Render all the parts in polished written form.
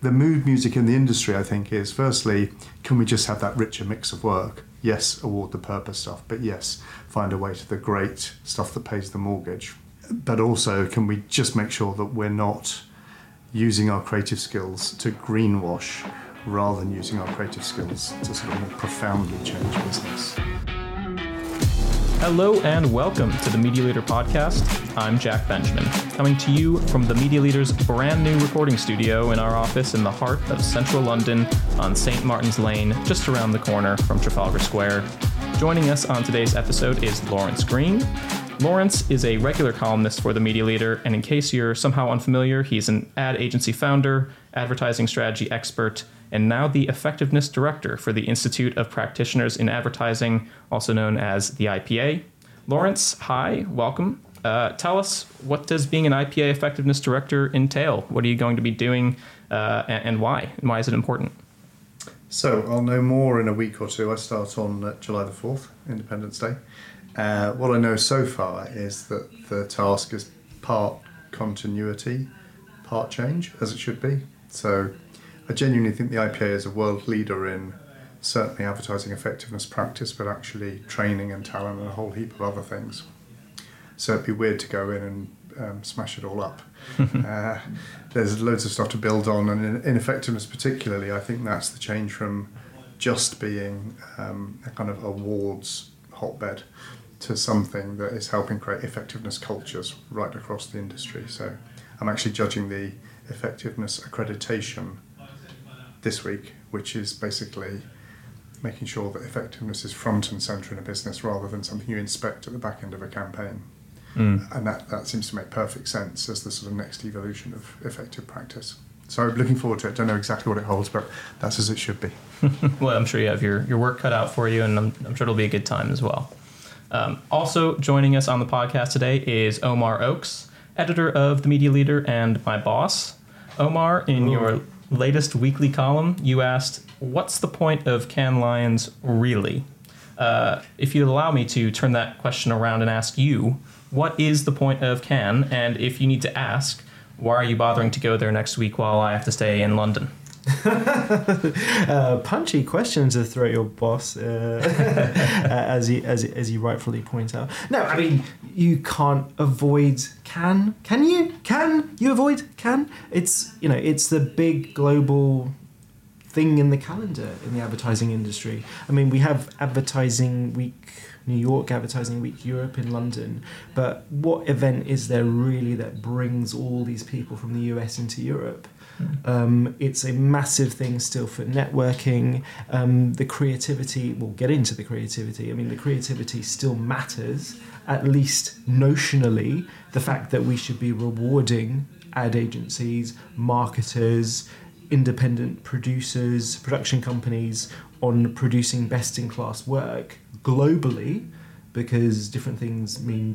The mood music in the industry, I think, is firstly, can we just have that richer mix of work? Yes, award the purpose stuff, but yes, find a way to the great stuff that pays the mortgage. But also, can we just make sure that we're not using our creative skills to greenwash rather than using our creative skills to sort of more profoundly change business? Hello and welcome to the Media Leader Podcast. I'm Jack Benjamin, coming to you from the Media Leader's brand new recording studio in our office in the heart of central London on St. Martin's Lane, just around the corner from Trafalgar Square. Joining us on today's episode is Laurence Green. Laurence is a regular columnist for the Media Leader, and in case you're somehow unfamiliar, he's an ad agency founder, advertising strategy expert, and now the Effectiveness Director for the Institute of Practitioners in Advertising, also known as the IPA. Laurence, hi, welcome. Tell us, what does being an IPA Effectiveness Director entail? What are you going to be doing and why? And why is it important? So I'll know more in a week or two. I start on July the 4th, Independence Day. What I know so far is that the task is part continuity, part change, as it should be. So I genuinely think the IPA is a world leader in certainly advertising effectiveness practice, but actually training and talent and a whole heap of other things. So it'd be weird to go in and smash it all up. There's loads of stuff to build on, and in effectiveness particularly, I think that's the change from just being a kind of awards hotbed to something that is helping create effectiveness cultures right across the industry. So I'm actually judging the effectiveness accreditation this week, which is basically making sure that effectiveness is front and centre in a business rather than something you inspect at the back end of a campaign. And that seems to make perfect sense as the sort of next evolution of effective practice. So I'm looking forward to it. Don't know exactly what it holds, but that's as it should be. Well, I'm sure you have your work cut out for you, and I'm sure it'll be a good time as well. Also joining us on the podcast today is Omar Oakes, editor of The Media Leader and my boss. Omar, in your latest weekly column, you asked, what's the point of Cannes Lions really? If you'd allow me to turn that question around and ask you, what is the point of Cannes? And if you need to ask, why are you bothering to go there next week while I have to stay in London? Punchy questions to throw at your boss, as you rightfully point out. No, I mean, you can't avoid Cannes. Can you? Can you avoid Cannes? It's, you know, it's the big global thing in the calendar in the advertising industry. I mean, we have Advertising Week New York, Advertising Week Europe in London, but what event is there really that brings all these people from the US into Europe? It's a massive thing still for networking. The creativity, we'll get into the creativity. I mean, the creativity still matters, at least notionally. The fact that we should be rewarding ad agencies, marketers, independent producers, production companies on producing best-in-class work globally, because different things mean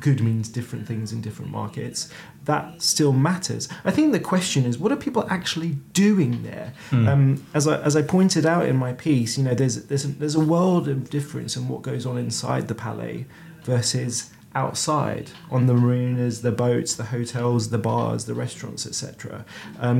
good means different things in different markets. That still matters. I think the question is, what are people actually doing there? As I pointed out in my piece, you know, there's a world of difference in what goes on inside the Palais versus outside on the marinas, the boats, the hotels, the bars, the restaurants, etc.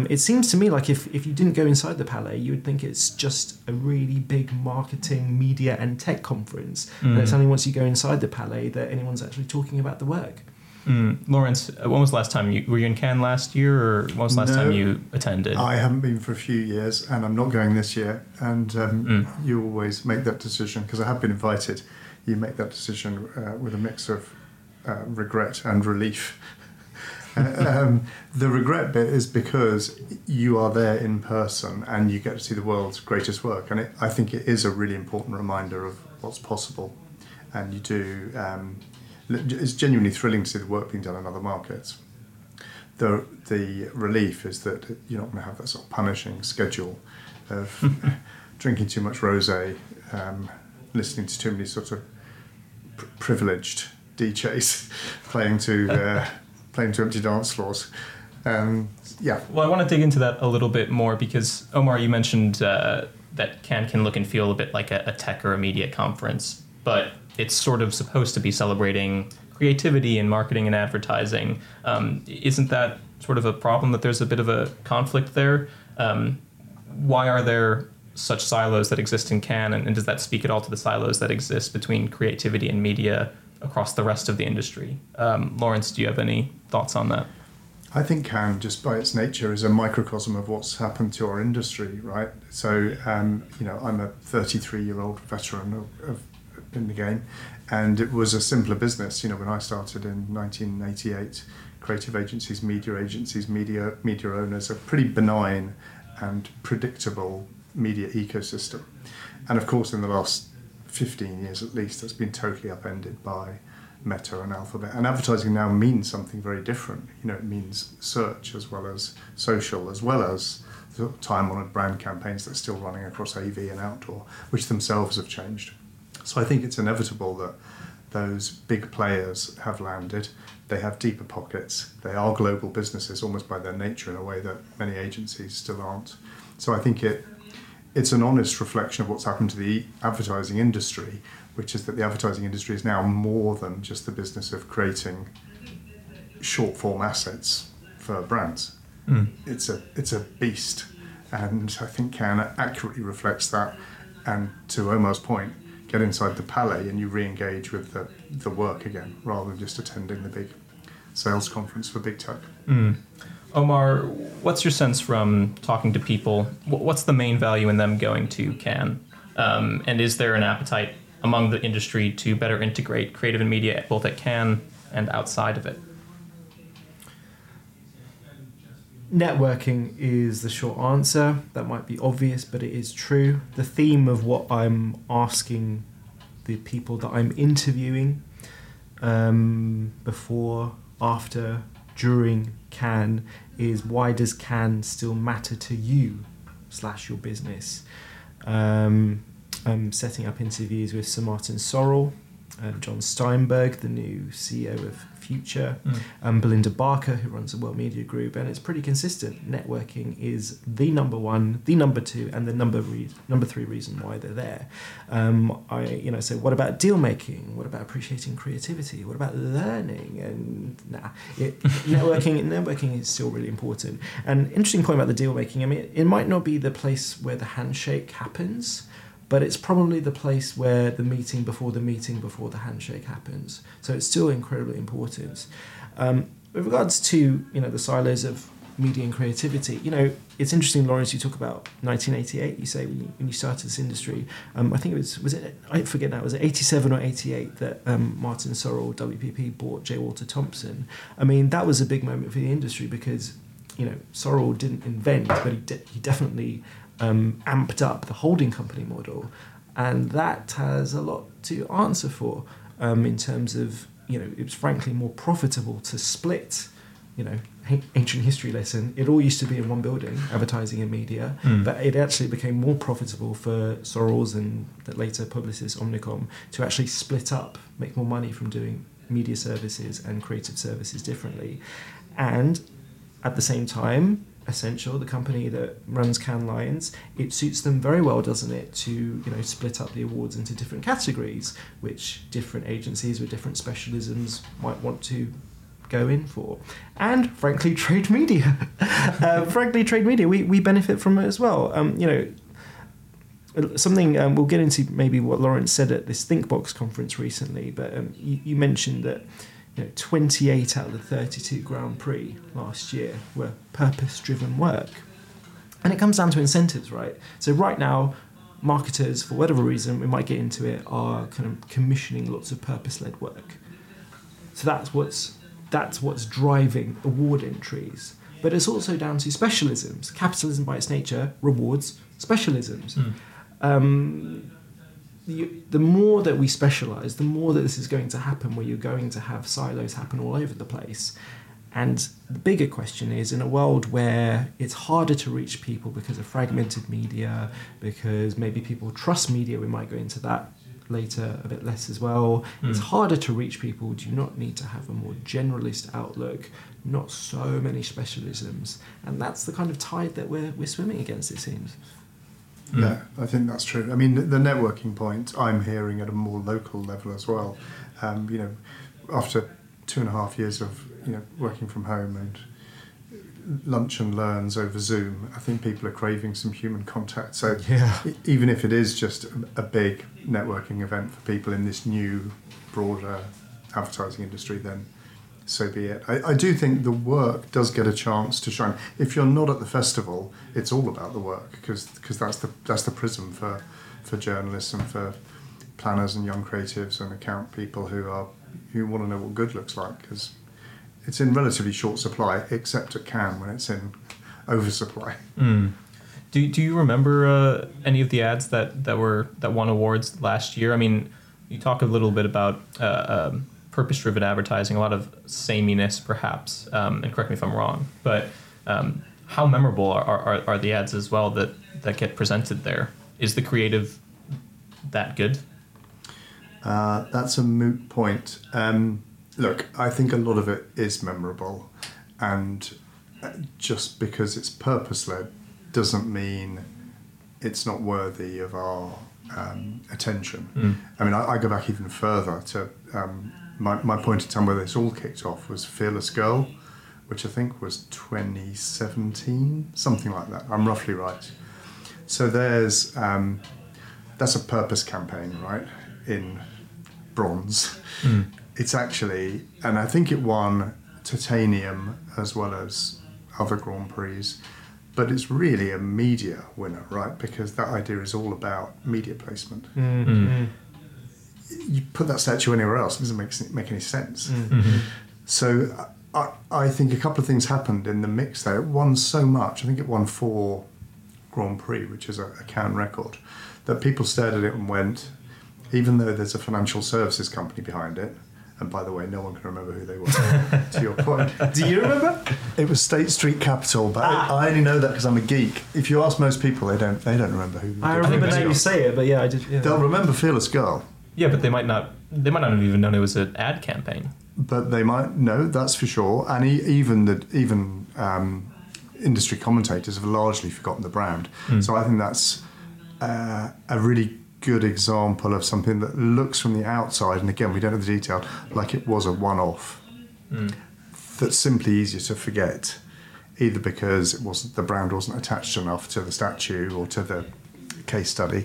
It seems to me like if you didn't go inside the Palais, you would think it's just a really big marketing, media and tech conference. And it's only once you go inside the Palais that anyone's actually talking about the work. Laurence, when was the last time were you in Cannes last year, or when was the last time you attended? I haven't been for a few years, and I'm not going this year. And you always make that decision, because I have been invited. You make that decision with a mix of regret and relief. The regret bit is because you are there in person and you get to see the world's greatest work, and I think it is a really important reminder of what's possible. And you do. It's genuinely thrilling to see the work being done in other markets. The relief is that you're not going to have that sort of punishing schedule of drinking too much rosé, listening to too many sort of privileged DJs playing to empty dance floors. Well, I want to dig into that a little bit more, because Omar, you mentioned that Cannes can look and feel a bit like a tech or a media conference, but it's sort of supposed to be celebrating creativity and marketing and advertising. Isn't that sort of a problem, that there's a bit of a conflict there? Why are there such silos that exist in Cannes, and does that speak at all to the silos that exist between creativity and media across the rest of the industry? Laurence, do you have any thoughts on that? I think Cannes, just by its nature, is a microcosm of what's happened to our industry, right? So, I'm a 33-year-old veteran in the game, and it was a simpler business. You know, when I started in 1988, creative agencies, media owners, a pretty benign and predictable media ecosystem. And of course, in the last 15 years at least, that's been totally upended by Meta and Alphabet. And advertising now means something very different. You know, it means search as well as social, as well as the time-honoured brand campaigns that's still running across AV and outdoor, which themselves have changed. So I think it's inevitable that those big players have landed. They have deeper pockets. They are global businesses almost by their nature in a way that many agencies still aren't. So I think it's an honest reflection of what's happened to the advertising industry, which is that the advertising industry is now more than just the business of creating short-form assets for brands. Mm. It's a beast, and I think Cannes accurately reflects that. And to Omar's point, get inside the Palais and you re-engage with the work again, rather than just attending the big sales conference for big tech. Mm. Omar, what's your sense from talking to people? What's the main value in them going to Cannes? And is there an appetite among the industry to better integrate creative and media both at Cannes and outside of it? Networking is the short answer. That might be obvious, but it is true. The theme of what I'm asking the people that I'm interviewing before, after, during Cannes is, why does Cannes still matter to you / your business? I'm setting up interviews with Sir Martin Sorrell, John Steinberg, the new CEO of Future, Belinda Barker, who runs the World Media Group, and it's pretty consistent. Networking is the number one, the number two, and the number three reason why they're there. So what about deal making? What about appreciating creativity? What about learning? Networking is still really important. And interesting point about the deal making. I mean, it might not be the place where the handshake happens, but it's probably the place where the meeting before the handshake happens. So it's still incredibly important. With regards to the silos of media and creativity, it's interesting, Laurence, you talk about 1988. You say when you started this industry, I think it was it I forget now, was it 87 or 88 that Martin Sorrell, WPP, bought J. Walter Thompson. I mean, that was a big moment for the industry because Sorrell didn't invent, but he definitely amped up the holding company model, and that has a lot to answer for in terms of it was frankly more profitable to split. Ancient history lesson, it all used to be in one building, advertising and media, but it actually became more profitable for Sorrell's and later Publicis Omnicom to actually split up, make more money from doing media services and creative services differently. And at the same time, Essential, the company that runs Cannes Lions, it suits them very well, doesn't it, to split up the awards into different categories, which different agencies with different specialisms might want to go in for. And frankly, trade media. we benefit from it as well. Something we'll get into maybe what Laurence said at this Thinkbox conference recently, but you mentioned that 28 out of the 32 Grand Prix last year were purpose-driven work. And it comes down to incentives, right? So right now, marketers, for whatever reason, we might get into it, are kind of commissioning lots of purpose-led work. So that's what's driving award entries. But it's also down to specialisms. Capitalism, by its nature, rewards specialisms. The more that we specialise, the more that this is going to happen, where you're going to have silos happen all over the place. And the bigger question is, in a world where it's harder to reach people because of fragmented media, because maybe people trust media, we might go into that later a bit less as well. It's harder to reach people. Do you not need to have a more generalist outlook, not so many specialisms? And that's the kind of tide that we're swimming against, it seems. Yeah, I think that's true. I mean, the networking point I'm hearing at a more local level as well. After 2.5 years of working from home and lunch and learns over Zoom, I think people are craving some human contact. So even if it is just a big networking event for people in this new, broader advertising industry, then so be it. I do think the work does get a chance to shine. If you're not at the festival, it's all about the work, because that's the prism for journalists and for planners and young creatives and account people who want to know what good looks like, because it's in relatively short supply, except at Cannes when it's in oversupply. Mm. Do you remember any of the ads that won awards last year? I mean, you talk a little bit about purpose-driven advertising, a lot of sameness perhaps, and correct me if I'm wrong, but how memorable are the ads as well that get presented there? Is the creative that good? That's a moot point. Look, I think a lot of it is memorable, and just because it's purpose-led doesn't mean it's not worthy of our attention. Mm. I mean, I go back even further to my point in time where this all kicked off was Fearless Girl, which I think was 2017, something like that. I'm roughly right. So there's that's a purpose campaign, right, in bronze. Mm. It's actually, and I think it won Titanium as well as other Grand Prix, but it's really a media winner, right? Because that idea is all about media placement. Mm-hmm. You put that statue anywhere else, it doesn't make any sense. Mm-hmm. So I think a couple of things happened in the mix there. It won so much, I think it won 4 Grand Prix, which is a Cannes record, that people stared at it and went, even though there's a financial services company behind it, and by the way, no one can remember who they were, to your point. Do you remember? It was State Street Capital, but I only know that because I'm a geek. If you ask most people, they don't remember who. I remember now you say it, but yeah, I did. Yeah. They'll remember Fearless Girl. Yeah, but they might not have even known it was an ad campaign. But they might know, that's for sure. And even industry commentators have largely forgotten the brand. Mm. So I think that's a really good example of something that looks from the outside, and again we don't have the detail, like it was a one-off. Mm. That's simply easier to forget, either because the brand wasn't attached enough to the statue or to the case study,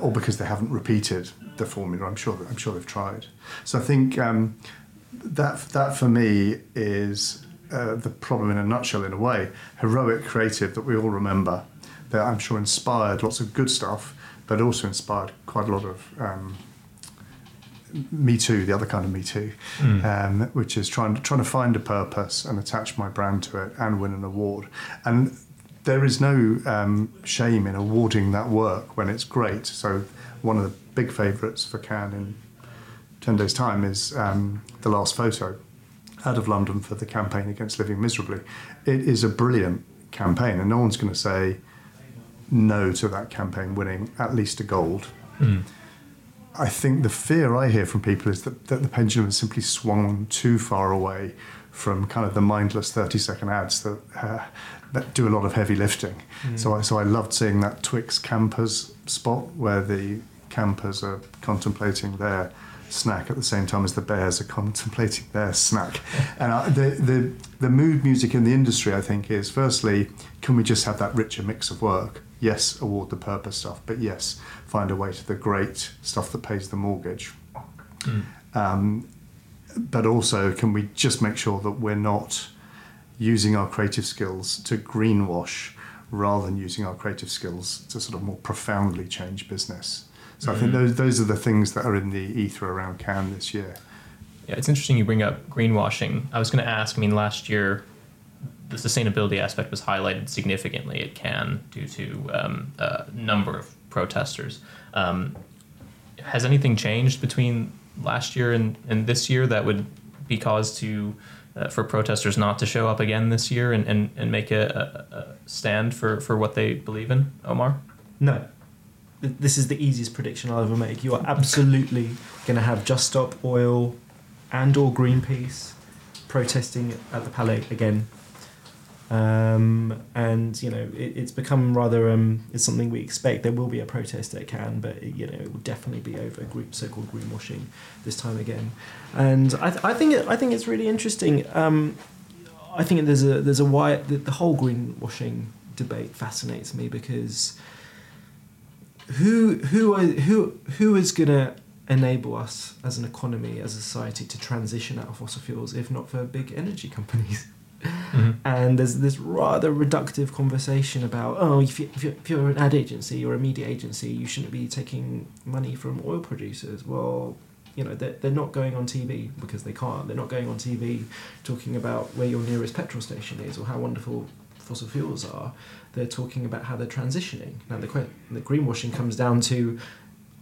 or because they haven't repeated the formula. I'm sure they've tried. So I think that for me is the problem in a nutshell, in a way. Heroic creative that we all remember, that I'm sure inspired lots of good stuff, but also inspired quite a lot of Me Too, the other kind of Me Too, which is trying to find a purpose and attach my brand to it and win an award. And there is no shame in awarding that work when it's great. So one of the big favourites for Cannes in 10 days' time is The Last Photo, out of London for the campaign against living miserably. It is a brilliant campaign, and no one's going to say no to that campaign winning at least a gold. Mm. I think the fear I hear from people is that the pendulum has simply swung too far away from kind of the mindless 30-second ads that do a lot of heavy lifting. Mm. So I loved seeing that Twix campers spot where the campers are contemplating their snack at the same time as the bears are contemplating their snack. And the mood music in the industry, I think, is firstly, can we just have that richer mix of work? Yes, award the purpose stuff, but yes, find a way to the great stuff that pays the mortgage. Mm. But also, can we just make sure that we're not using our creative skills to greenwash rather than using our creative skills to sort of more profoundly change business? So I think those are the things that are in the ether around Cannes this year. Yeah, it's interesting you bring up greenwashing. I was going to ask, I mean, last year the sustainability aspect was highlighted significantly at Cannes due to a number of protesters. Has anything changed between last year and this year that would be cause to for protesters not to show up again this year and make a stand for what they believe in, Omar? No. This is the easiest prediction I'll ever make. You are absolutely going to have Just Stop Oil and or Greenpeace protesting at the Palais again. And, you know, it's become rather, it's something we expect. There will be a protest at Cannes, but, it will definitely be over so-called greenwashing this time again. And I think it's really interesting. I think there's a wide, the whole greenwashing debate fascinates me, because who is going to enable us as an economy, as a society, to transition out of fossil fuels if not for big energy companies? Mm-hmm. And there's this rather reductive conversation about, oh, if you're an ad agency or a media agency, you shouldn't be taking money from oil producers. Well, you know, they're not going on TV because they can't. They're not going on TV talking about where your nearest petrol station is or how wonderful fossil fuels are. They're talking about how they're transitioning. Now, the greenwashing comes down to,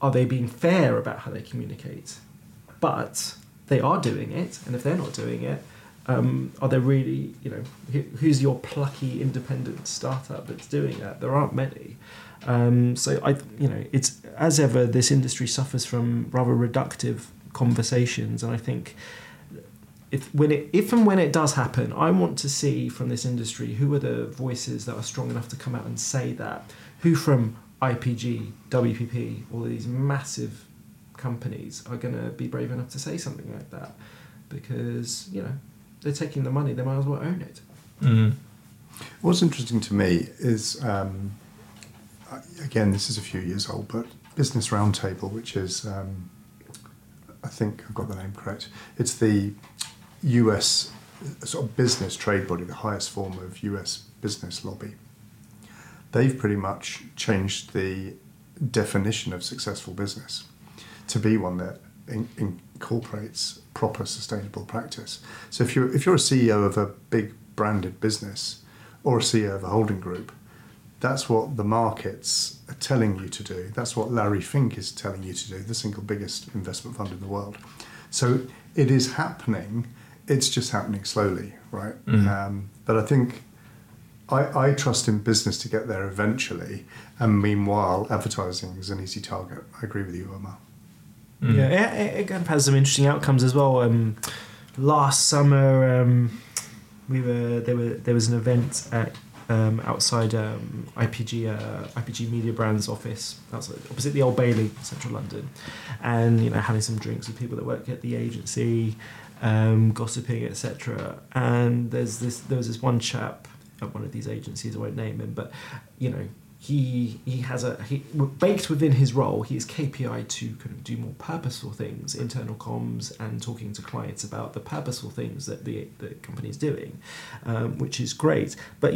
are they being fair about how they communicate? But they are doing it, and if they're not doing it, are there really, you know, who's your plucky independent startup that's doing that? There aren't many. So it's, as ever, this industry suffers from rather reductive conversations. And I think if and when it does happen, I want to see from this industry who are the voices that are strong enough to come out and say that. Who from IPG, WPP, all these massive companies are going to be brave enough to say something like that? Because, you know, they're taking the money, they might as well own it. Mm-hmm. What's interesting to me is, again, this is a few years old, but Business Roundtable, which is, I think I've got the name correct, it's the US sort of business trade body, the highest form of US business lobby. They've pretty much changed the definition of successful business to be one that incorporates proper sustainable practice. So if you're a CEO of a big branded business or a CEO of a holding group, that's what the markets are telling you to do. That's what Larry Fink is telling you to do, the single biggest investment fund in the world. So it is happening. It's just happening slowly, right? Mm-hmm. But I think I trust in business to get there eventually. And meanwhile, advertising is an easy target. I agree with you, Omar. Mm. Yeah, it kind of has some interesting outcomes as well. Last summer, there was an event at outside IPG Media Brands office, opposite the Old Bailey, Central London, and having some drinks with people that work at the agency, gossiping, etc. And there was this one chap at one of these agencies. I won't name him, but He has baked within his role, he is KPI to kind of do more purposeful things, internal comms and talking to clients about the purposeful things that the company is doing, which is great. But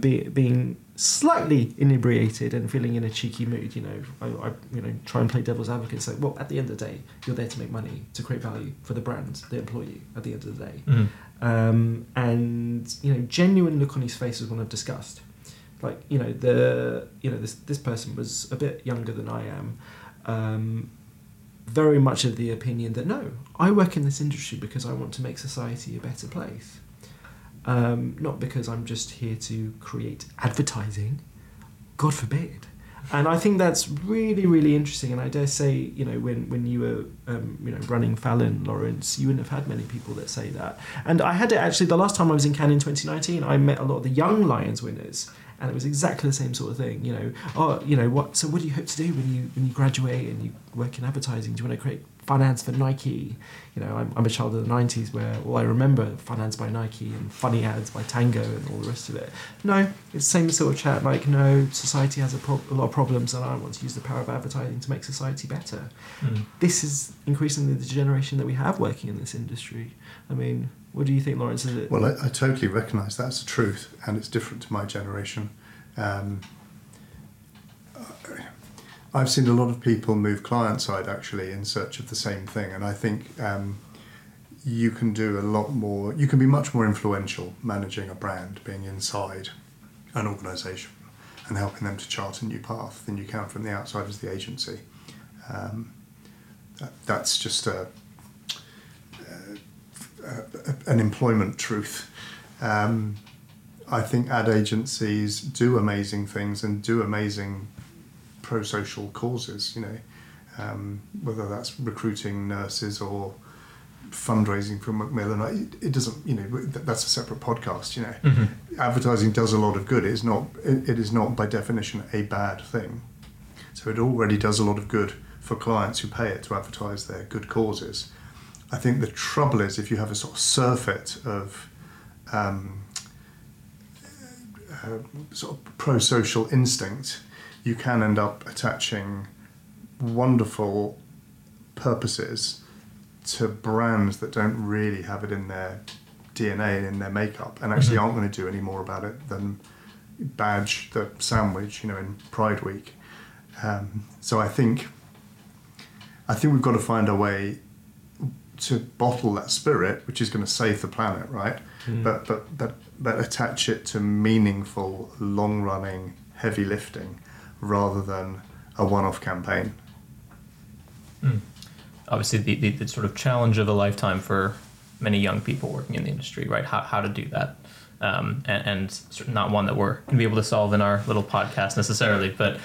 being slightly inebriated and feeling in a cheeky mood, I try and play devil's advocate. It's like, well, at the end of the day, you're there to make money, to create value for the brand, they employ you. At the end of the day, genuine look on his face was one I've discussed. Like, this person was a bit younger than I am, very much of the opinion that, no, I work in this industry because I want to make society a better place. Not because I'm just here to create advertising, God forbid. And I think that's really, really interesting. And I dare say, when you were, running Fallon, Laurence, you wouldn't have had many people that say that. And I had it actually the last time I was in Cannes in 2019, I met a lot of the young Lions winners. And it was exactly the same sort of thing, So what do you hope to do when you graduate and you work in advertising? Do you want to create finance for Nike? I'm a child of the 90s where all I remember finance by Nike and funny ads by Tango and all the rest of it. No, it's the same sort of chat. Like, no, society has a lot of problems, and I want to use the power of advertising to make society better. Mm. This is increasingly the generation that we have working in this industry. I mean, what do you think, Laurence? Is it? Well, I totally recognise that's the truth, and it's different to my generation. I've seen a lot of people move client side actually in search of the same thing, and I think you can do a lot more. You can be much more influential managing a brand, being inside an organisation, and helping them to chart a new path than you can from the outside as the agency. That's just an employment truth. I think ad agencies do amazing things and do amazing pro-social causes, whether that's recruiting nurses or fundraising for Macmillan. It doesn't, that's a separate podcast, Mm-hmm. Advertising does a lot of good. It is not by definition a bad thing. So it already does a lot of good for clients who pay it to advertise their good causes. I think the trouble is if you have a sort of surfeit of sort of pro-social instinct, you can end up attaching wonderful purposes to brands that don't really have it in their DNA and in their makeup, and actually aren't going to do any more about it than badge the sandwich, you know, in Pride Week. So I think we've got to find a way to bottle that spirit, which is going to save the planet, right? But attach it to meaningful, long-running, heavy lifting, rather than a one-off campaign. Obviously, the sort of challenge of a lifetime for many young people working in the industry, right? How to do that, and not one that we're going to be able to solve in our little podcast necessarily, but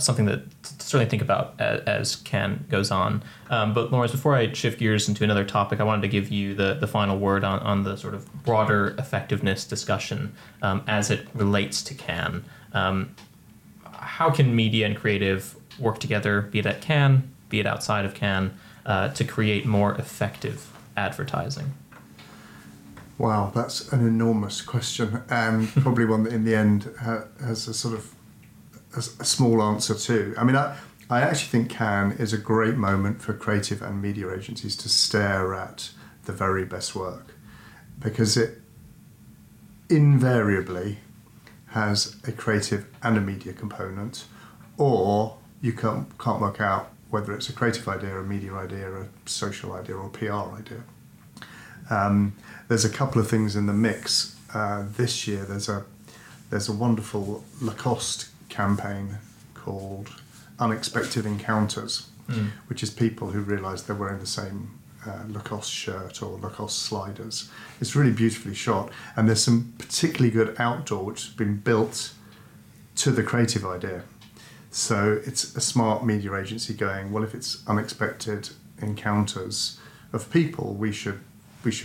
something that certainly think about as Cannes goes on. But Laurence, before I shift gears into another topic, I wanted to give you the final word on the sort of broader effectiveness discussion as it relates to Cannes. How can media and creative work together, be it at Cannes, be it outside of Cannes, to create more effective advertising? Wow, that's an enormous question, and probably one that in the end has a sort of a small answer too. I mean, I actually think Cannes is a great moment for creative and media agencies to stare at the very best work, because it invariably has a creative and a media component, or you can't work out whether it's a creative idea, a media idea, a social idea, or a PR idea. There's a couple of things in the mix. This year, there's a wonderful Lacoste campaign called Unexpected Encounters, which is people who realise they're wearing the same Lacoste shirt or Lacoste sliders. It's really beautifully shot, and there's some particularly good outdoor which has been built to the creative idea. So it's a smart media agency going, well, if it's unexpected encounters of people, we should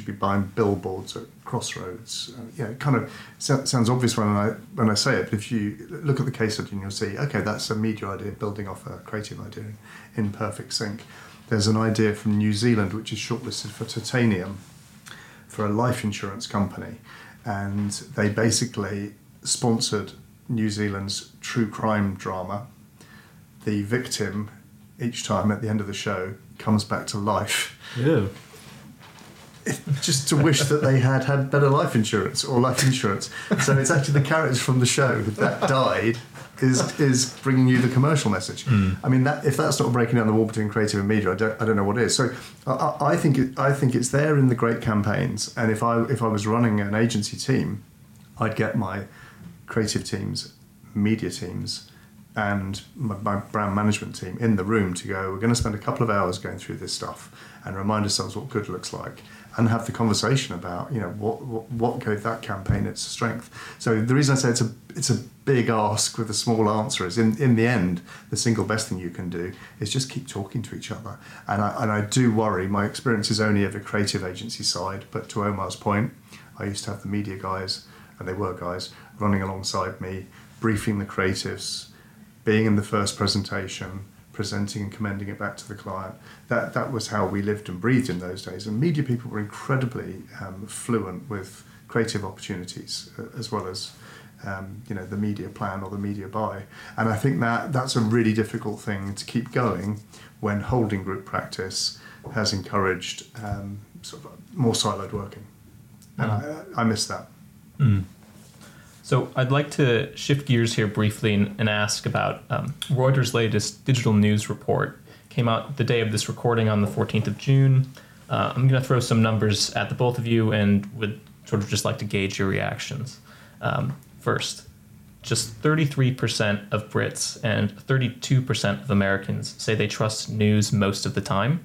be buying billboards at crossroads. It kind of sounds obvious when I say it, but if you look at the case study, and you'll see, okay, that's a media idea building off a creative idea in perfect sync. There's an idea from New Zealand which is shortlisted for Titanium, for a life insurance company, and they basically sponsored New Zealand's true crime drama. The victim, each time at the end of the show, comes back to life. Yeah. Just to wish that they had better life insurance. So it's actually the characters from the show that died is bringing you the commercial message. I mean, that if that's not breaking down the wall between creative and media, I don't know what is. So I think it's there in the great campaigns. And if I was running an agency team, I'd get my creative teams, media teams, and my brand management team in the room to go, we're going to spend a couple of hours going through this stuff and remind ourselves what good looks like, and have the conversation about, you know, what gave that campaign its strength. So the reason I say it's a big ask with a small answer is in the end, the single best thing you can do is just keep talking to each other. And I do worry, my experience is only of the creative agency side, but to Omar's point, I used to have the media guys, and they were guys, running alongside me, briefing the creatives, being in the first presentation, presenting and commending it back to the client. That was how we lived and breathed in those days. And media people were incredibly fluent with creative opportunities, as well as the media plan or the media buy. And I think that's a really difficult thing to keep going when holding group practice has encouraged sort of more siloed working. And I miss that. So I'd like to shift gears here briefly and ask about Reuters' latest digital news report. Came out the day of this recording on the 14th of June. I'm going to throw some numbers at the both of you and would sort of just like to gauge your reactions. First, just 33% of Brits and 32% of Americans say they trust news most of the time.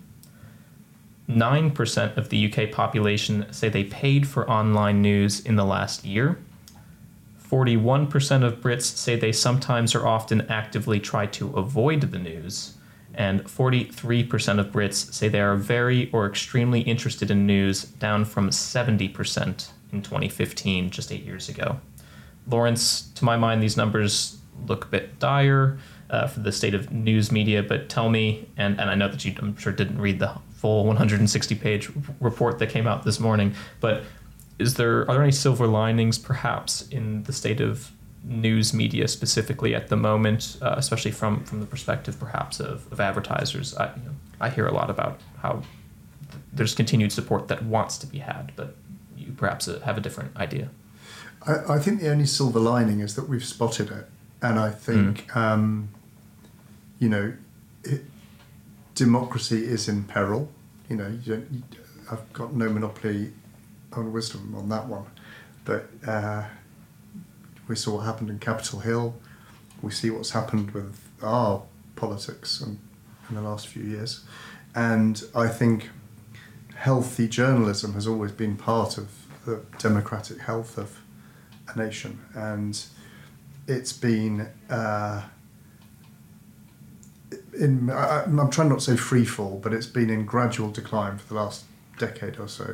9% of the UK population say they paid for online news in the last year. 41% of Brits say they sometimes or often actively try to avoid the news, and 43% of Brits say they are very or extremely interested in news, down from 70% in 2015, just 8 years ago. Laurence, to my mind, these numbers look a bit dire for the state of news media, but tell me, and I know that you, I'm sure, didn't read the full 160-page report that came out this morning, but are there any silver linings perhaps in the state of news media specifically at the moment, especially from the perspective perhaps of advertisers? I hear a lot about how there's continued support that wants to be had, but you perhaps have a different idea. I think the only silver lining is that we've spotted it. And I think, democracy is in peril. I've got no monopoly on wisdom on that one. But we saw what happened in Capitol Hill. We see what's happened with our politics in the last few years. And I think healthy journalism has always been part of the democratic health of a nation. And it's been, I'm trying not to say free fall, but it's been in gradual decline for the last decade or so.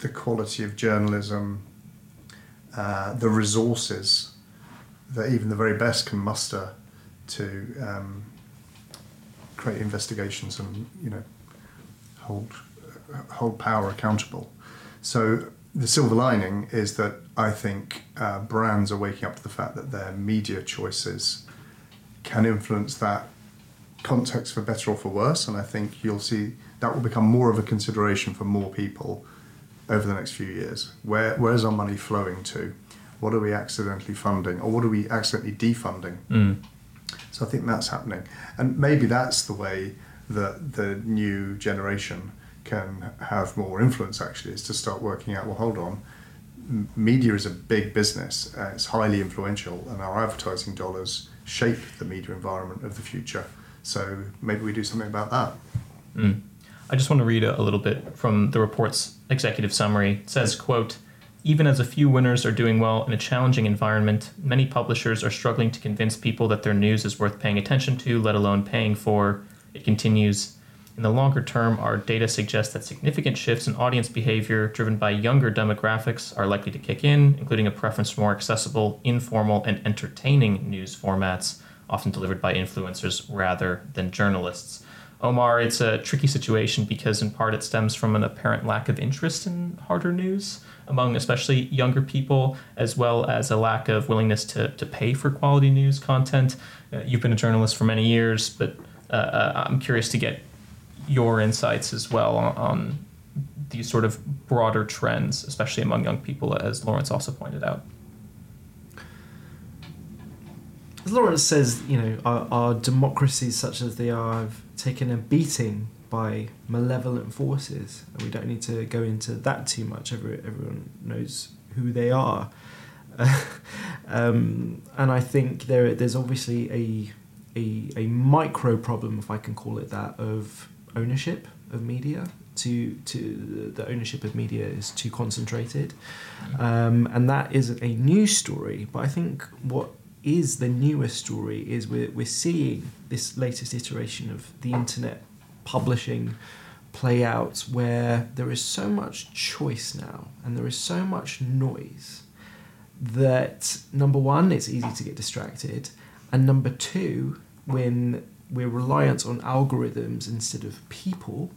The quality of journalism, the resources that even the very best can muster to create investigations and hold power accountable. So the silver lining is that I think brands are waking up to the fact that their media choices can influence that context for better or for worse, and I think you'll see that will become more of a consideration for more people over the next few years. Where's our money flowing to? What are we accidentally funding, or what are we accidentally defunding? So I think that's happening, and maybe that's the way that the new generation can have more influence, actually, is to start working out, well, hold on, media is a big business, it's highly influential, and our advertising dollars shape the media environment of the future, so maybe we do something about that. I just want to read a little bit from the report's executive summary. It says, quote, "Even as a few winners are doing well in a challenging environment, many publishers are struggling to convince people that their news is worth paying attention to, let alone paying for." It continues, "In the longer term, our data suggests that significant shifts in audience behavior driven by younger demographics are likely to kick in, including a preference for more accessible, informal, and entertaining news formats, often delivered by influencers rather than journalists." Omar, it's a tricky situation because in part it stems from an apparent lack of interest in harder news among especially younger people, as well as a lack of willingness to pay for quality news content. You've been a journalist for many years, but I'm curious to get your insights as well on these sort of broader trends, especially among young people, as Laurence also pointed out. As Laurence says, our democracies, such as they are, have taken a beating by malevolent forces, and we don't need to go into that too much. Everyone knows who they are. And I think there's obviously a micro problem, if I can call it that, of ownership of media. To the ownership of media is too concentrated, and that is a new story. But I think what is the newest story is we're seeing this latest iteration of the internet publishing play out, where there is so much choice now and there is so much noise that, number one, it's easy to get distracted, and number two, when we're reliant on algorithms instead of people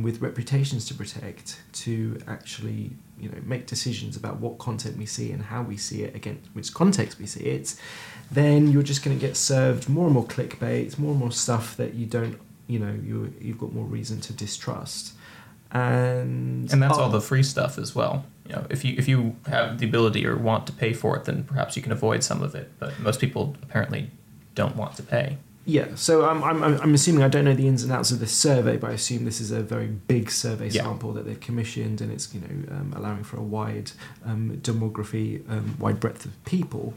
with reputations to protect to actually make decisions about what content we see and how we see it, against which context we see it, then you're just going to get served more and more clickbait, more and more stuff that you don't you've got more reason to distrust, and that's all the free stuff as well. If you have the ability or want to pay for it, then perhaps you can avoid some of it, but most people apparently don't want to pay. Yeah, so I'm assuming, I don't know the ins and outs of this survey, but I assume this is a very big survey sample that they've commissioned, and it's allowing for a wide demography, wide breadth of people.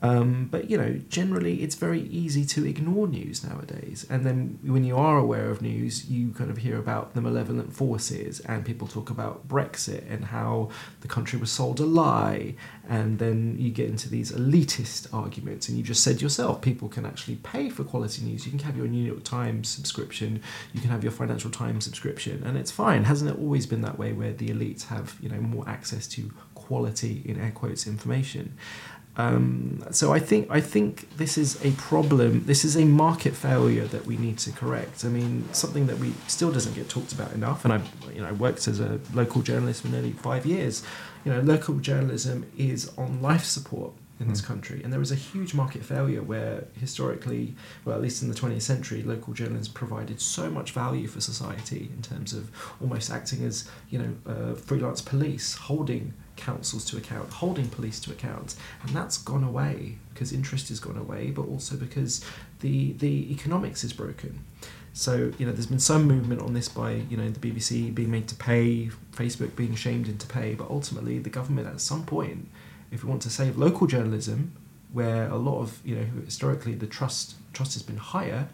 But generally, it's very easy to ignore news nowadays. And then when you are aware of news, you kind of hear about the malevolent forces, and people talk about Brexit and how the country was sold a lie. And then you get into these elitist arguments. And you just said yourself, people can actually pay for quality news. You can have your New York Times subscription. You can have your Financial Times subscription. And it's fine. Hasn't it always been that way, where the elites have more access to quality, in air quotes, information? So I think this is a problem. This is a market failure that we need to correct. I mean, something that we still doesn't get talked about enough. And I worked as a local journalist for nearly 5 years. You know, local journalism is on life support in this country, and there is a huge market failure where historically, well, at least in the 20th century, local journalism provided so much value for society in terms of almost acting as, you know, freelance police, holding councils to account, holding police to account, and that's gone away because interest has gone away, but also because the economics is broken. So, you know, there's been some movement on this by, you know, the BBC being made to pay, Facebook being shamed into pay, but ultimately the government at some point, if we want to save local journalism, where a lot of, you know, historically the trust has been higher,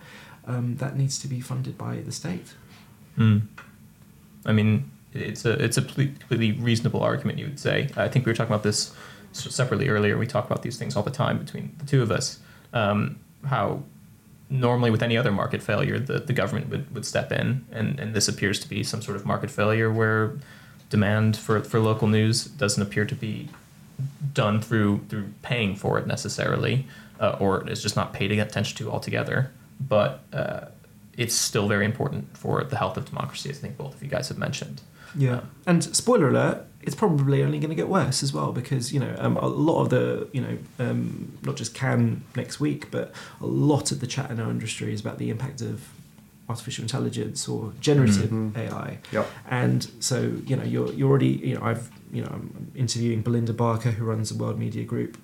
that needs to be funded by the state. Mm. I mean, it's a completely reasonable argument, you would say. I think we were talking about this separately earlier. We talk about these things all the time between the two of us. How normally with any other market failure, the government would step in, and this appears to be some sort of market failure where demand for local news doesn't appear to be done through paying for it necessarily, or it's just not paid attention to altogether. But it's still very important for the health of democracy, as I think both of you guys have mentioned. Yeah, and spoiler alert, it's probably only going to get worse as well, because, you know, a lot of the, you know, not just Cannes next week, but a lot of the chat in our industry is about the impact of artificial intelligence or generative AI. Yep. And so, you know, you're already, you know, I'm interviewing Belinda Barker, who runs the World Media Group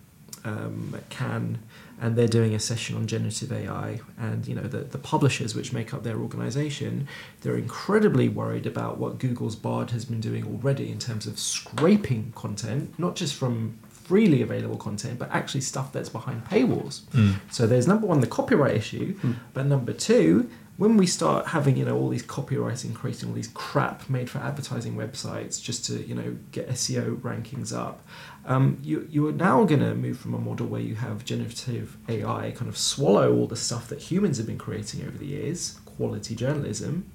at Cannes, and they're doing a session on generative AI. And, you know, the publishers, which make up their organisation, they're incredibly worried about what Google's Bard has been doing already in terms of scraping content, not just from freely available content, but actually stuff that's behind paywalls. Mm. So there's, number one, the copyright issue, but number two, when we start having, you know, all these copywriting, creating all these crap made for advertising websites just to, you know, get SEO rankings up, you are now going to move from a model where you have generative AI kind of swallow all the stuff that humans have been creating over the years, quality journalism,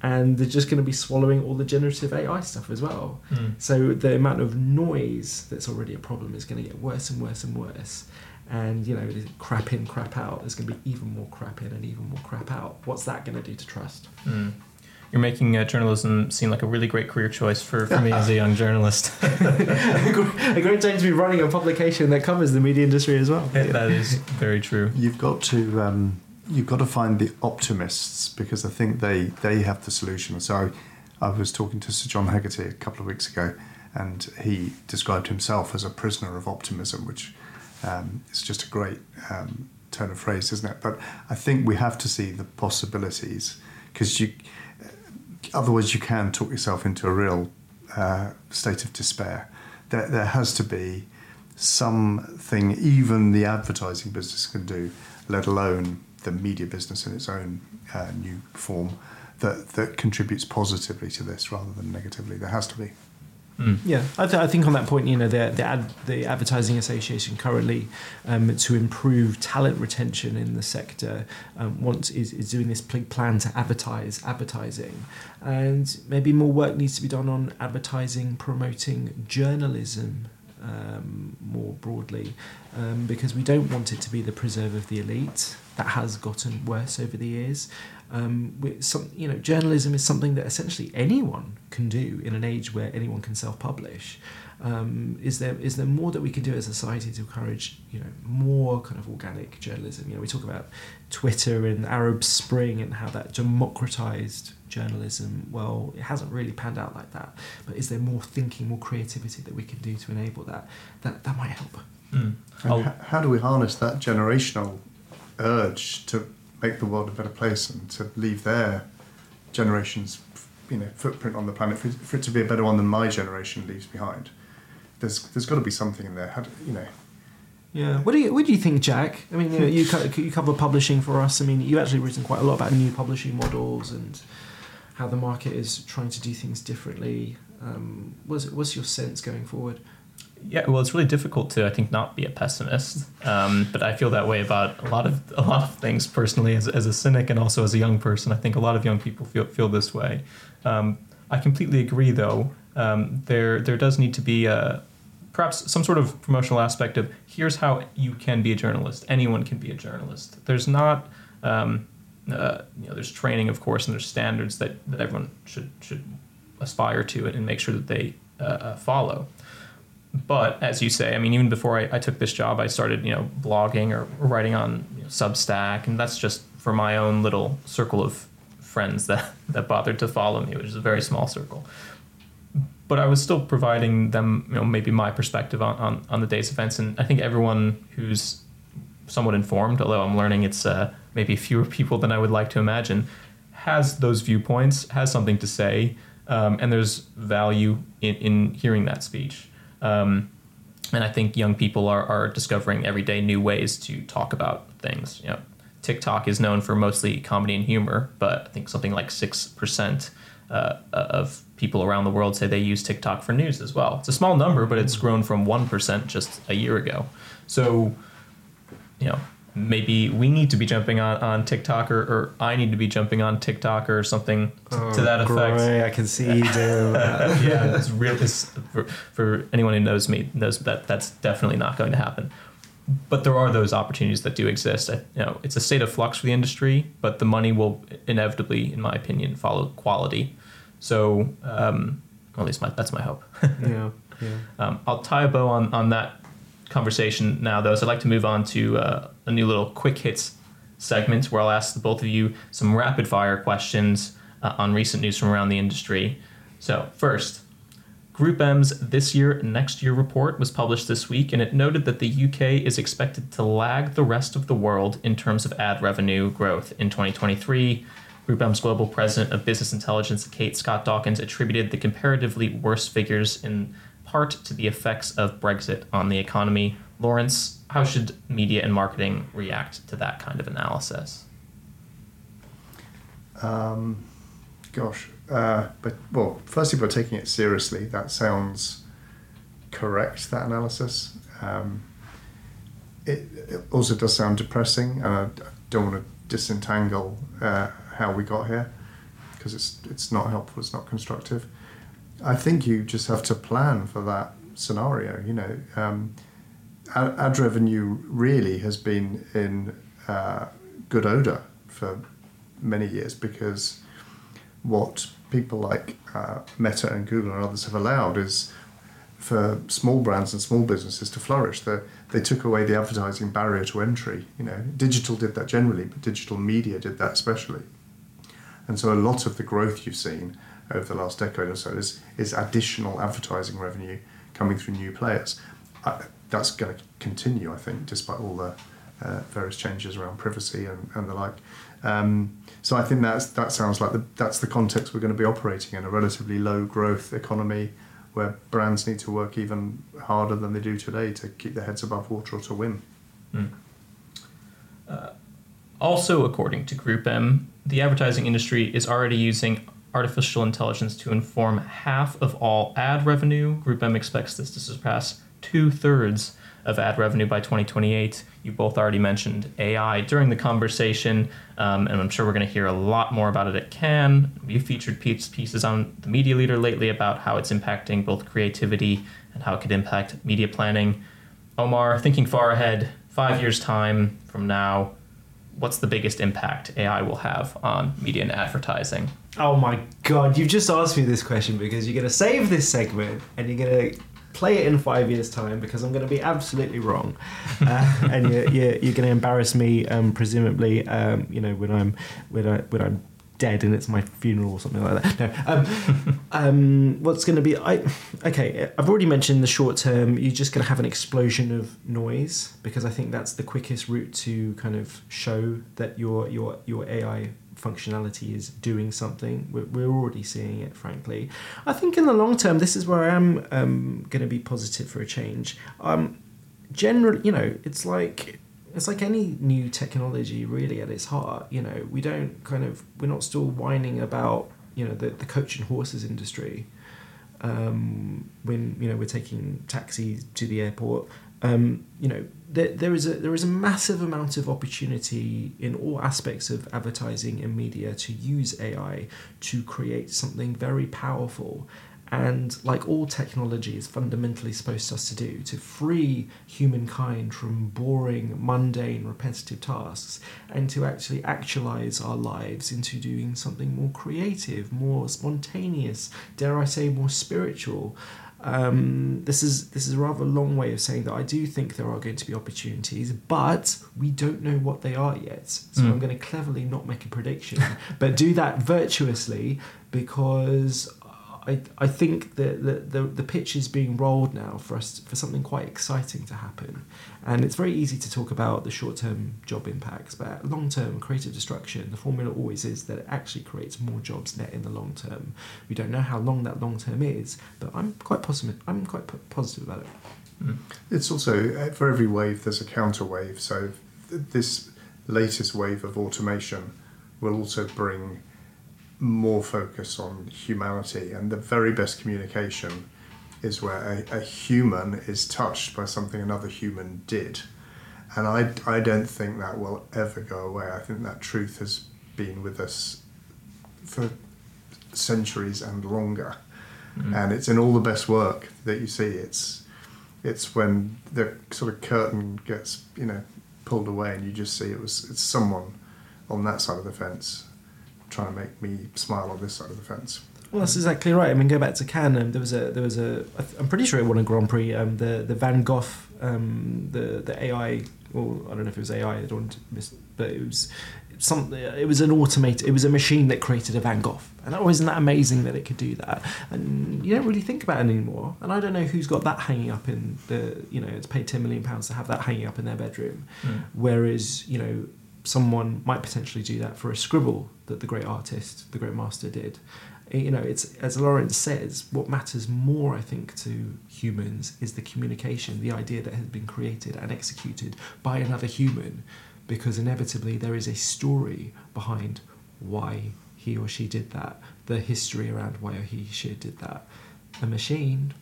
and they're just going to be swallowing all the generative AI stuff as well. Mm. So the amount of noise that's already a problem is going to get worse and worse and worse. And, you know, crap in, crap out. There's going to be even more crap in and even more crap out. What's that going to do to trust? Mm. You're making journalism seem like a really great career choice for me as a young journalist. A great time to be running a publication that covers the media industry as well. Yeah, that is very true. You've got to find the optimists, because I think they have the solution. So I was talking to Sir John Hegarty a couple of weeks ago, and he described himself as a prisoner of optimism, which... it's just a great turn of phrase, isn't it? But I think we have to see the possibilities, because otherwise you can talk yourself into a real state of despair. There has to be something even the advertising business can do, let alone the media business in its own new form, that contributes positively to this rather than negatively. There has to be. Mm. Yeah, I think on that point, you know, the Advertising Association currently, to improve talent retention in the sector, is doing this plan to advertise advertising, and maybe more work needs to be done on advertising promoting journalism more broadly, because we don't want it to be the preserve of the elite. That has gotten worse over the years. Journalism is something that essentially anyone can do in an age where anyone can self-publish. Is there more that we can do as a society to encourage, you know, more kind of organic journalism? You know, we talk about Twitter and Arab Spring and how that democratized journalism. Well, it hasn't really panned out like that. But is there more thinking, more creativity that we can do to enable that? That might help. Mm. And how do we harness that generational urge to make the world a better place and to leave their generation's, you know, footprint on the planet for it to be a better one than my generation leaves behind? There's got to be something in there. How do, you know? Yeah. What do you think, Jack? I mean, you cover publishing for us. I mean, you've actually written quite a lot about new publishing models and how the market is trying to do things differently. What's your sense going forward? Yeah, well, it's really difficult to, I think, not be a pessimist. But I feel that way about a lot of things personally, as a cynic and also as a young person. I think a lot of young people feel this way. I completely agree, though. There does need to be perhaps some sort of promotional aspect of here's how you can be a journalist. Anyone can be a journalist. There's not, there's training, of course, and there's standards that everyone should aspire to and make sure that they follow. But as you say, I mean, even before I took this job, I started, blogging or writing on Substack, and that's just for my own little circle of friends that bothered to follow me, which is a very small circle. But I was still providing them, maybe my perspective on the day's events. And I think everyone who's somewhat informed, although I'm learning it's maybe fewer people than I would like to imagine, has those viewpoints, has something to say, and there's value in hearing that speech. And I think young people are discovering every day new ways to talk about things. TikTok is known for mostly comedy and humor, but I think something like 6% of people around the world say they use TikTok for news as well. It's a small number, but it's grown from 1% just a year ago. So, maybe we need to be jumping on TikTok or I need to be jumping on TikTok or something to that effect. Great. I can see you do that. Yeah, it's real. For anyone who knows me, knows that that's definitely not going to happen. But there are those opportunities that do exist. It's a state of flux for the industry, but the money will inevitably, in my opinion, follow quality. So at least that's my hope. Yeah. I'll tie a bow on that conversation now, though, so I'd like to move on to a new little quick hits segment where I'll ask the both of you some rapid fire questions on recent news from around the industry. So first, Group M's This Year, Next Year report was published this week, and it noted that the UK is expected to lag the rest of the world in terms of ad revenue growth in 2023. Group M's global president of business intelligence, Kate Scott-Dawkins, attributed the comparatively worse figures in part to the effects of Brexit on the economy. Laurence, how should media and marketing react to that kind of analysis? Firstly, we're taking it seriously. That sounds correct, that analysis. It also does sound depressing, and I don't want to disentangle how we got here, because it's not helpful, it's not constructive. I think you just have to plan for that scenario. Ad revenue really has been in good odor for many years, because what people like Meta and Google and others have allowed is for small brands and small businesses to flourish. They took away the advertising barrier to entry. Digital did that generally, but digital media did that especially. And so a lot of the growth you've seen over the last decade or so is additional advertising revenue coming through new players. That's going to continue, I think, despite all the various changes around privacy and the like. So I think that sounds like that's the context we're going to be operating in, a relatively low growth economy where brands need to work even harder than they do today to keep their heads above water or to win. Also, according to Group M, the advertising industry is already using artificial intelligence to inform half of all ad revenue. Group M expects this to surpass 2/3 of ad revenue by 2028. You both already mentioned AI during the conversation, and I'm sure we're going to hear a lot more about it at Cannes. We've featured pieces on The Media Leader lately about how it's impacting both creativity and how it could impact media planning. Omar, thinking far ahead, 5 years' time from now, what's the biggest impact AI will have on media and advertising? Oh my God, you've just asked me this question because you're going to save this segment and you're going to play it in 5 years' time because I'm going to be absolutely wrong. And you're going to embarrass me, presumably, when I'm dead and it's my funeral or something like that. What's going to be... I've already mentioned the short term. You're just going to have an explosion of noise because I think that's the quickest route to kind of show that your AI functionality is doing something. We're already seeing it, frankly. I think in the long term, this is where I am going to be positive for a change. Generally, it's like any new technology, really, at its heart. We're not still whining about the coach and horses industry when we're taking taxis to the airport. There is a massive amount of opportunity in all aspects of advertising and media to use AI to create something very powerful. And like all technology is fundamentally supposed to do, to free humankind from boring, mundane, repetitive tasks and to actually actualize our lives into doing something more creative, more spontaneous, dare I say, more spiritual. This is a rather long way of saying that I do think there are going to be opportunities, but we don't know what they are yet. So I'm going to cleverly not make a prediction, but do that virtuously, because I think that the pitch is being rolled now for us for something quite exciting to happen. And it's very easy to talk about the short-term job impacts, but long-term creative destruction, the formula always is that it actually creates more jobs net in the long term. We don't know how long that long term is, but I'm quite positive about it. It's also, for every wave there's a counter wave. So this latest wave of automation will also bring more focus on humanity, and the very best communication is where a human is touched by something another human did, and I don't think that will ever go away. I think that truth has been with us for centuries and longer, and it's in all the best work that you see. It's when the sort of curtain gets pulled away and you just see it's someone on that side of the fence trying to make me smile on this side of the fence. Well, that's exactly right. I mean, go back to Cannes. There was a. I'm pretty sure it won a Grand Prix. The Van Gogh, the AI, or I don't know if it was AI. I don't want to miss, but it was something. It was an automated. It was a machine that created a Van Gogh, and wasn't that amazing that it could do that? And you don't really think about it anymore. And I don't know who's got that hanging up in the. It's paid £10 million to have that hanging up in their bedroom, whereas someone might potentially do that for a scribble that the great artist, the great master did. It's, as Laurence says, what matters more, I think, to humans is the communication, the idea that has been created and executed by another human, because inevitably there is a story behind why he or she did that, the history around why he or she did that. A machine,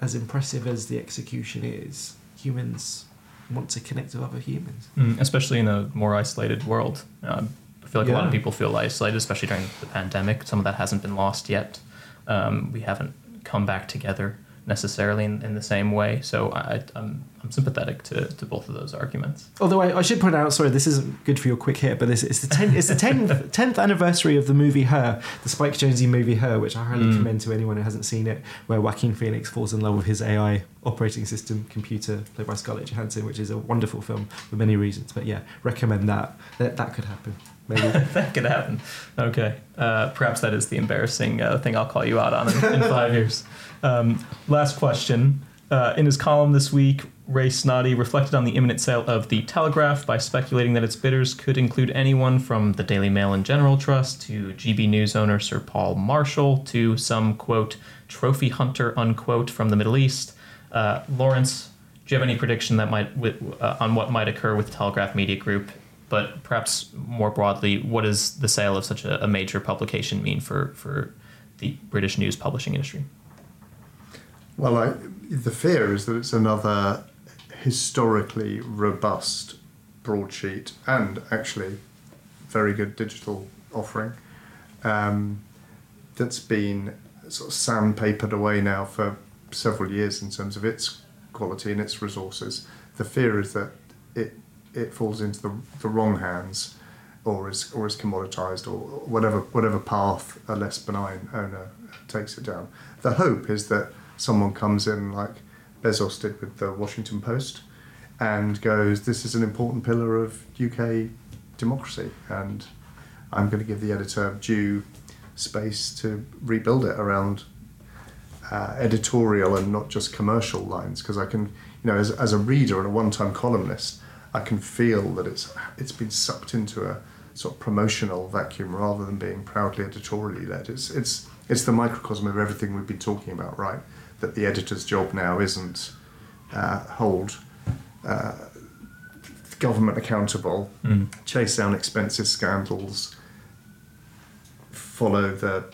as impressive as the execution is, humans want to connect with other humans, especially in a more isolated world. I feel like a lot of people feel isolated, especially during the pandemic. Some of that hasn't been lost yet. We haven't come back together necessarily in the same way. So I'm sympathetic to both of those arguments. Although I should point out, sorry, this isn't good for your quick hit, but it's the 10th anniversary of the movie Her, the Spike Jonze movie Her, which I highly commend to anyone who hasn't seen it, where Joaquin Phoenix falls in love with his AI operating system computer played by Scarlett Johansson, which is a wonderful film for many reasons. But yeah, recommend that. That could happen. Maybe. That could happen. Okay. Perhaps that is the embarrassing thing I'll call you out on in 5 years. Last question. In his column this week, Ray Snoddy reflected on the imminent sale of The Telegraph by speculating that its bidders could include anyone from the Daily Mail and General Trust to GB News owner Sir Paul Marshall to some, quote, trophy hunter, unquote, from the Middle East. Laurence, do you have any prediction that on what might occur with Telegraph Media Group? But perhaps more broadly, what does the sale of such a major publication mean for the British news publishing industry? Well, the fear is that it's another historically robust broadsheet and actually very good digital offering that's been sort of sandpapered away now for several years in terms of its quality and its resources. The fear is that it falls into the wrong hands, or is commoditized, or whatever path a less benign owner takes it down. The hope is that someone comes in like Bezos did with the Washington Post and goes, this is an important pillar of UK democracy and I'm going to give the editor due space to rebuild it around editorial and not just commercial lines, because I can, as a reader and a one-time columnist, I can feel that it's been sucked into a sort of promotional vacuum rather than being proudly editorially led. It's the microcosm of everything we've been talking about, right? That the editor's job now isn't hold government accountable, chase down expensive scandals, follow the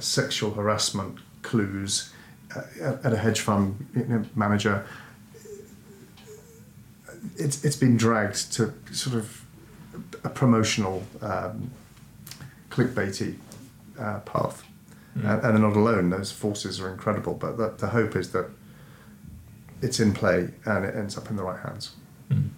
sexual harassment clues at a hedge fund manager. It's been dragged to sort of a promotional, clickbaity path, And they're not alone. Those forces are incredible, but the hope is that it's in play and it ends up in the right hands. Mm.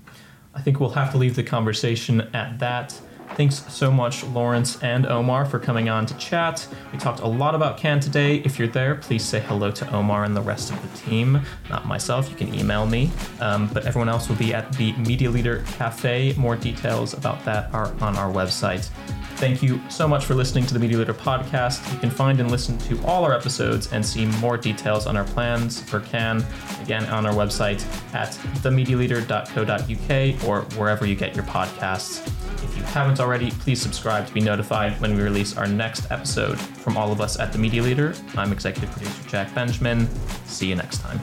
I think we'll have to leave the conversation at that. Thanks so much, Laurence and Omar, for coming on to chat. We talked a lot about Cannes today. If you're there, please say hello to Omar and the rest of the team. Not myself, you can email me. But everyone else will be at the Media Leader Cafe. More details about that are on our website. Thank you so much for listening to the Media Leader Podcast. You can find and listen to all our episodes and see more details on our plans for Cannes, again, on our website at themedialeader.co.uk or wherever you get your podcasts. If you haven't already, please subscribe to be notified when we release our next episode. From all of us at The Media Leader, I'm executive producer Jack Benjamin. See you next time.